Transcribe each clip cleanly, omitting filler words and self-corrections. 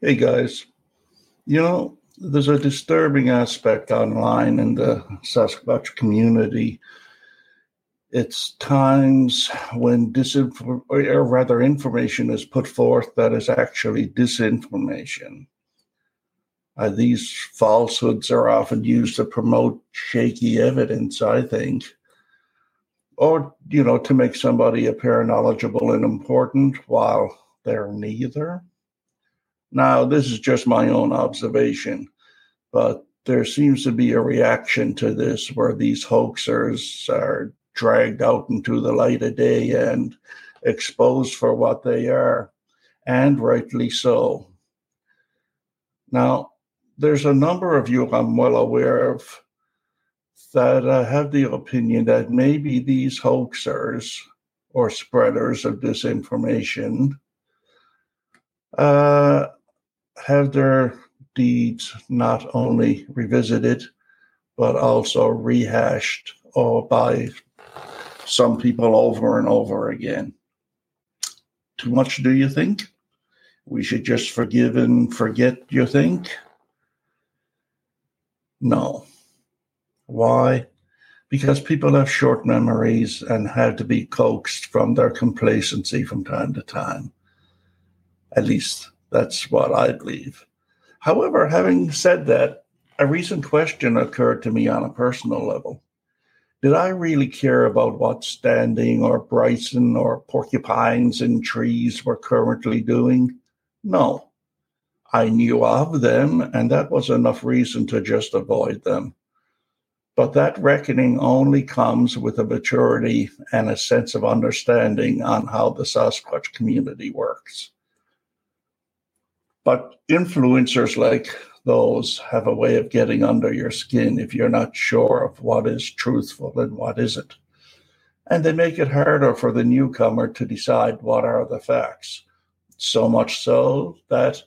Hey guys, you know, there's a disturbing aspect online in the Sasquatch community. It's times when information is put forth that is actually disinformation. These falsehoods are often used to promote shaky evidence, I think, or, you know, to make somebody appear knowledgeable and important while they're neither. Now, this is just my own observation, but there seems to be a reaction to this where these hoaxers are dragged out into the light of day and exposed for what they are, and rightly so. Now, there's a number of you I'm well aware of that have the opinion that maybe these hoaxers or spreaders of disinformation have their deeds not only revisited, but also rehashed or by some people over and over again. Too much, do you think? We should just forgive and forget, you think? No. Why? Because people have short memories and have to be coaxed from their complacency from time to time. At least that's what I believe. However, having said that, a recent question occurred to me on a personal level. Did I really care about what standing or bison or porcupines and trees were currently doing? No. I knew of them, and that was enough reason to just avoid them. But that reckoning only comes with a maturity and a sense of understanding on how the Sasquatch community works. But influencers like those have a way of getting under your skin if you're not sure of what is truthful and what isn't. And they make it harder for the newcomer to decide what are the facts. So much so that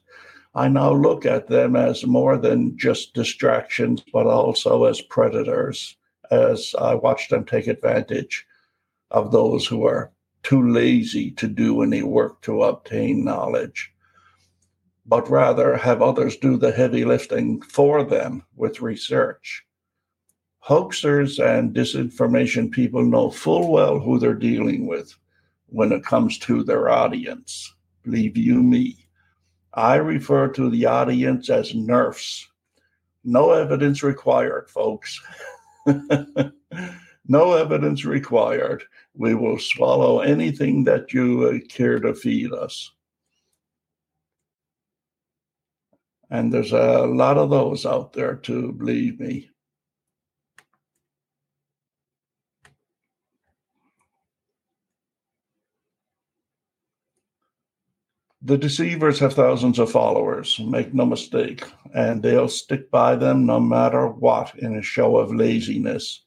I now look at them as more than just distractions, but also as predators, as I watch them take advantage of those who are too lazy to do any work to obtain knowledge, but rather have others do the heavy lifting for them with research. Hoaxers and disinformation people know full well who they're dealing with when it comes to their audience. Believe you me, I refer to the audience as nerfs. No evidence required, folks. No evidence required. We will swallow anything that you care to feed us. And there's a lot of those out there too, believe me. The deceivers have thousands of followers, make no mistake, and they'll stick by them no matter what in a show of laziness.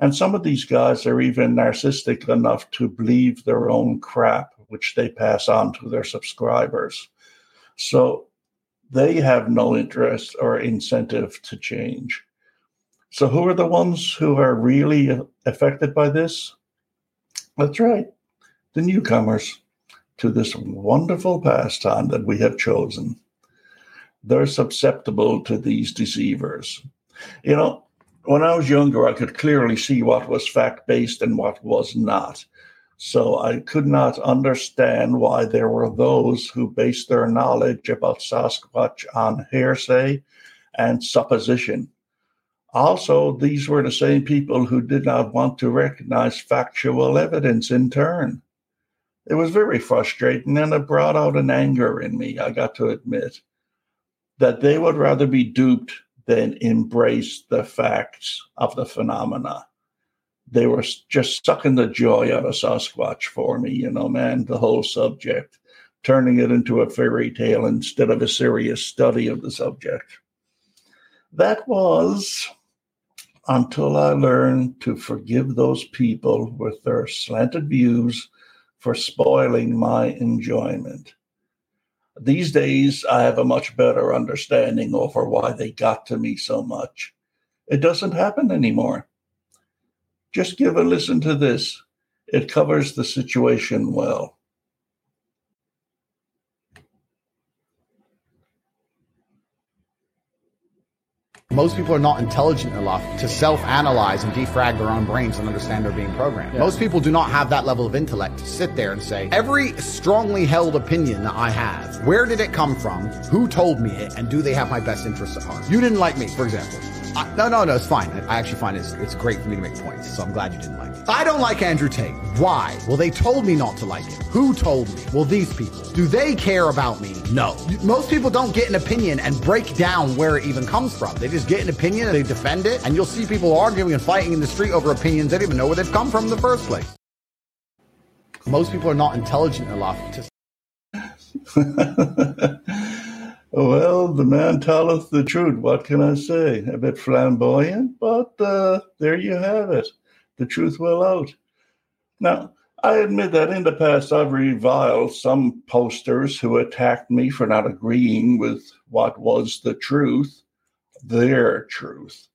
And some of these guys are even narcissistic enough to believe their own crap, which they pass on to their subscribers. So they have no interest or incentive to change. So who are the ones who are really affected by this? That's right, the newcomers to this wonderful pastime that we have chosen. They're susceptible to these deceivers. You know, when I was younger, I could clearly see what was fact-based and what was not. So I could not understand why there were those who based their knowledge about Sasquatch on hearsay and supposition. Also, these were the same people who did not want to recognize factual evidence in turn. It was very frustrating, and it brought out an anger in me, I got to admit, that they would rather be duped than embrace the facts of the phenomena. They were just sucking the joy out of Sasquatch for me, you know, man, the whole subject, turning it into a fairy tale instead of a serious study of the subject. That was until I learned to forgive those people with their slanted views for spoiling my enjoyment. These days, I have a much better understanding over why they got to me so much. It doesn't happen anymore. Just give a listen to this. It covers the situation well. Most people are not intelligent enough to self-analyze and defrag their own brains and understand they're being programmed. Yeah. Most people do not have that level of intellect to sit there and say, every strongly held opinion that I have, where did it come from, who told me it, and do they have my best interests at heart? You didn't like me, for example. No, it's fine. I actually find it's great for me to make points, so I'm glad you didn't like me. I don't like Andrew Tate. Why? Well, they told me not to like him. Who told me? Well, these people. Do they care about me? No. Most people don't get an opinion and break down where it even comes from. They just get an opinion and they defend it, and you'll see people arguing and fighting in the street over opinions they don't even know where they've come from in the first place. Most people are not intelligent enough to... Well, the man telleth the truth. What can I say? A bit flamboyant, but there you have it. The truth will out. Now, I admit that in the past I've reviled some posters who attacked me for not agreeing with what was the truth, their truth.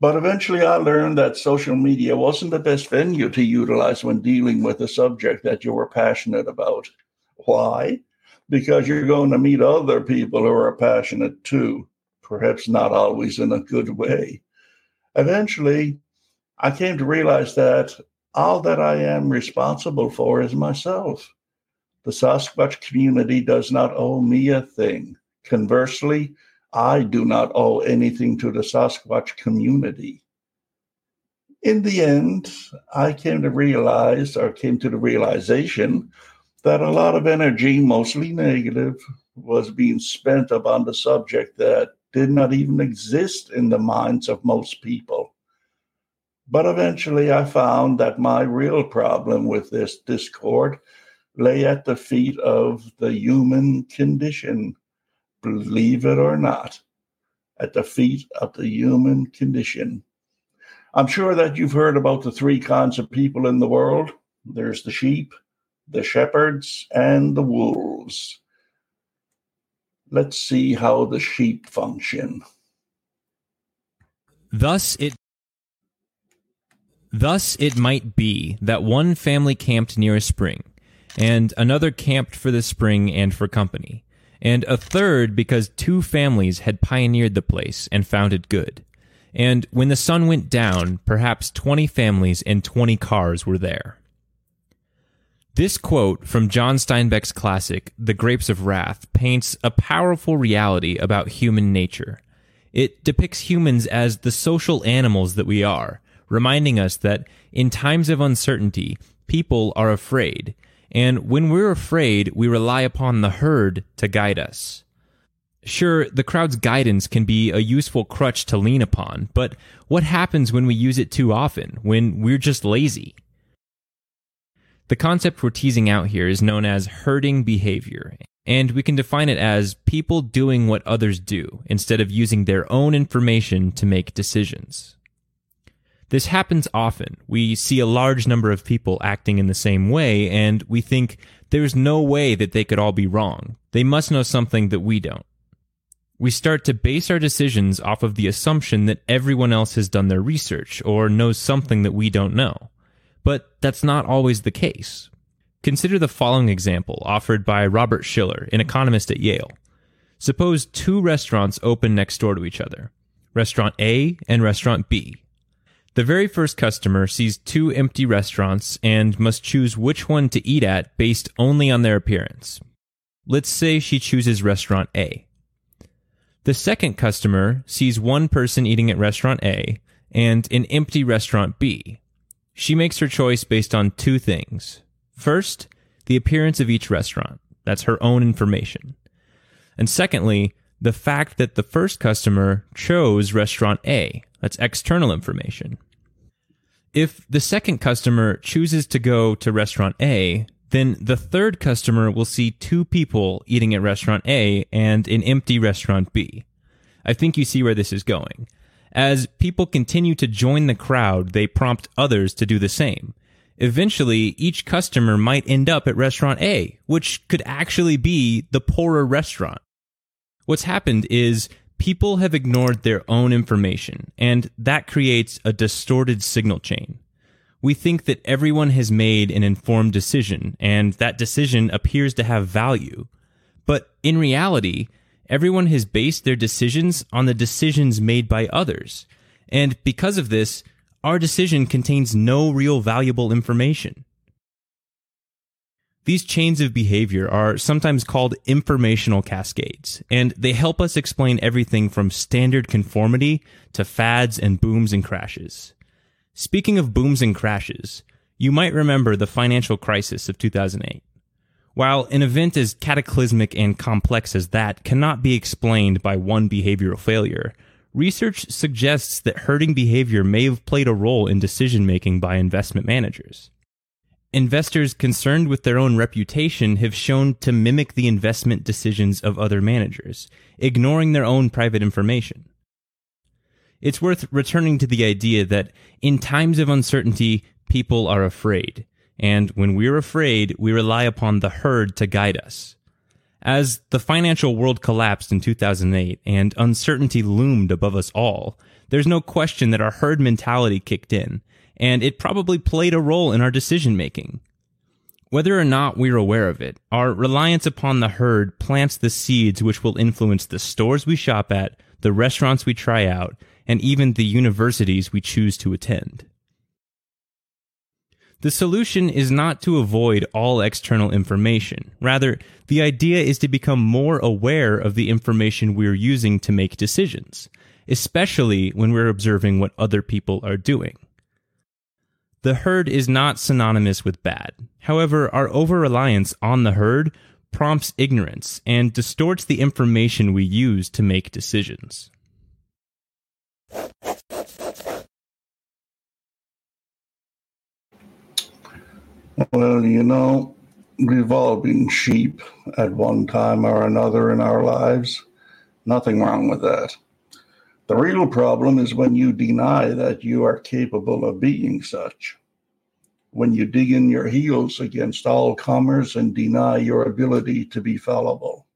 But eventually I learned that social media wasn't the best venue to utilize when dealing with a subject that you were passionate about. Why? Because you're going to meet other people who are passionate too, perhaps not always in a good way. Eventually, I came to realize that all that I am responsible for is myself. The Sasquatch community does not owe me a thing. Conversely, I do not owe anything to the Sasquatch community. In the end, I came to the realization that a lot of energy, mostly negative, was being spent upon the subject that did not even exist in the minds of most people. But eventually I found that my real problem with this discord lay at the feet of the human condition, believe it or not, at the feet of the human condition. I'm sure that you've heard about the three kinds of people in the world. There's the sheep, the shepherds, and the wolves. Let's see how the sheep function. Thus it might be that one family camped near a spring, and another camped for the spring and for company, and a third because two families had pioneered the place and found it good. And when the sun went down, perhaps 20 families and 20 cars were there. This quote from John Steinbeck's classic, The Grapes of Wrath, paints a powerful reality about human nature. It depicts humans as the social animals that we are, reminding us that in times of uncertainty, people are afraid, and when we're afraid, we rely upon the herd to guide us. Sure, the crowd's guidance can be a useful crutch to lean upon, but what happens when we use it too often, when we're just lazy? The concept we're teasing out here is known as herding behavior, and we can define it as people doing what others do instead of using their own information to make decisions. This happens often. We see a large number of people acting in the same way, and we think there's no way that they could all be wrong. They must know something that we don't. We start to base our decisions off of the assumption that everyone else has done their research or knows something that we don't know. But that's not always the case. Consider the following example offered by Robert Schiller, an economist at Yale. Suppose two restaurants open next door to each other, Restaurant A and Restaurant B. The very first customer sees two empty restaurants and must choose which one to eat at based only on their appearance. Let's say she chooses Restaurant A. The second customer sees one person eating at Restaurant A and an empty Restaurant B. She makes her choice based on two things. First, the appearance of each restaurant. That's her own information. And secondly, the fact that the first customer chose Restaurant A. That's external information. If the second customer chooses to go to Restaurant A, then the third customer will see two people eating at Restaurant A and an empty Restaurant B. I think you see where this is going. As people continue to join the crowd, they prompt others to do the same. Eventually, each customer might end up at Restaurant A, which could actually be the poorer restaurant. What's happened is people have ignored their own information, and that creates a distorted signal chain. We think that everyone has made an informed decision, and that decision appears to have value. But in reality, everyone has based their decisions on the decisions made by others. And because of this, our decision contains no real valuable information. These chains of behavior are sometimes called informational cascades, and they help us explain everything from standard conformity to fads and booms and crashes. Speaking of booms and crashes, you might remember the financial crisis of 2008. While an event as cataclysmic and complex as that cannot be explained by one behavioral failure, research suggests that herding behavior may have played a role in decision-making by investment managers. Investors concerned with their own reputation have shown to mimic the investment decisions of other managers, ignoring their own private information. It's worth returning to the idea that in times of uncertainty, people are afraid, and when we're afraid, we rely upon the herd to guide us. As the financial world collapsed in 2008 and uncertainty loomed above us all, there's no question that our herd mentality kicked in, and it probably played a role in our decision-making. Whether or not we're aware of it, our reliance upon the herd plants the seeds which will influence the stores we shop at, the restaurants we try out, and even the universities we choose to attend. The solution is not to avoid all external information. Rather, the idea is to become more aware of the information we're using to make decisions, especially when we're observing what other people are doing. The herd is not synonymous with bad. However, our over-reliance on the herd prompts ignorance and distorts the information we use to make decisions. Well, you know, revolving sheep at one time or another in our lives, nothing wrong with that. The real problem is when you deny that you are capable of being such. When you dig in your heels against all comers and deny your ability to be fallible.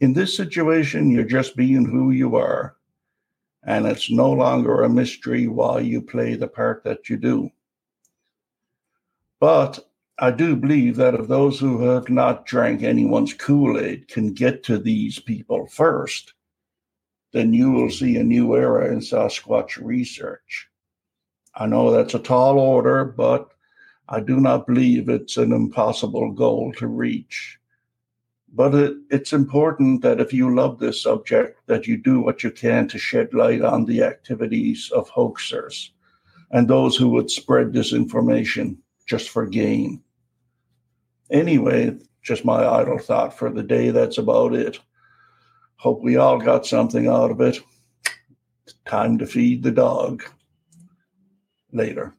In this situation, you're just being who you are, and it's no longer a mystery why you play the part that you do. But I do believe that if those who have not drank anyone's Kool-Aid can get to these people first, then you will see a new era in Sasquatch research. I know that's a tall order, but I do not believe it's an impossible goal to reach. But it's important that if you love this subject, that you do what you can to shed light on the activities of hoaxers and those who would spread disinformation just for gain. Anyway, just my idle thought for the day. That's about it. Hope we all got something out of it. Time to feed the dog. Later.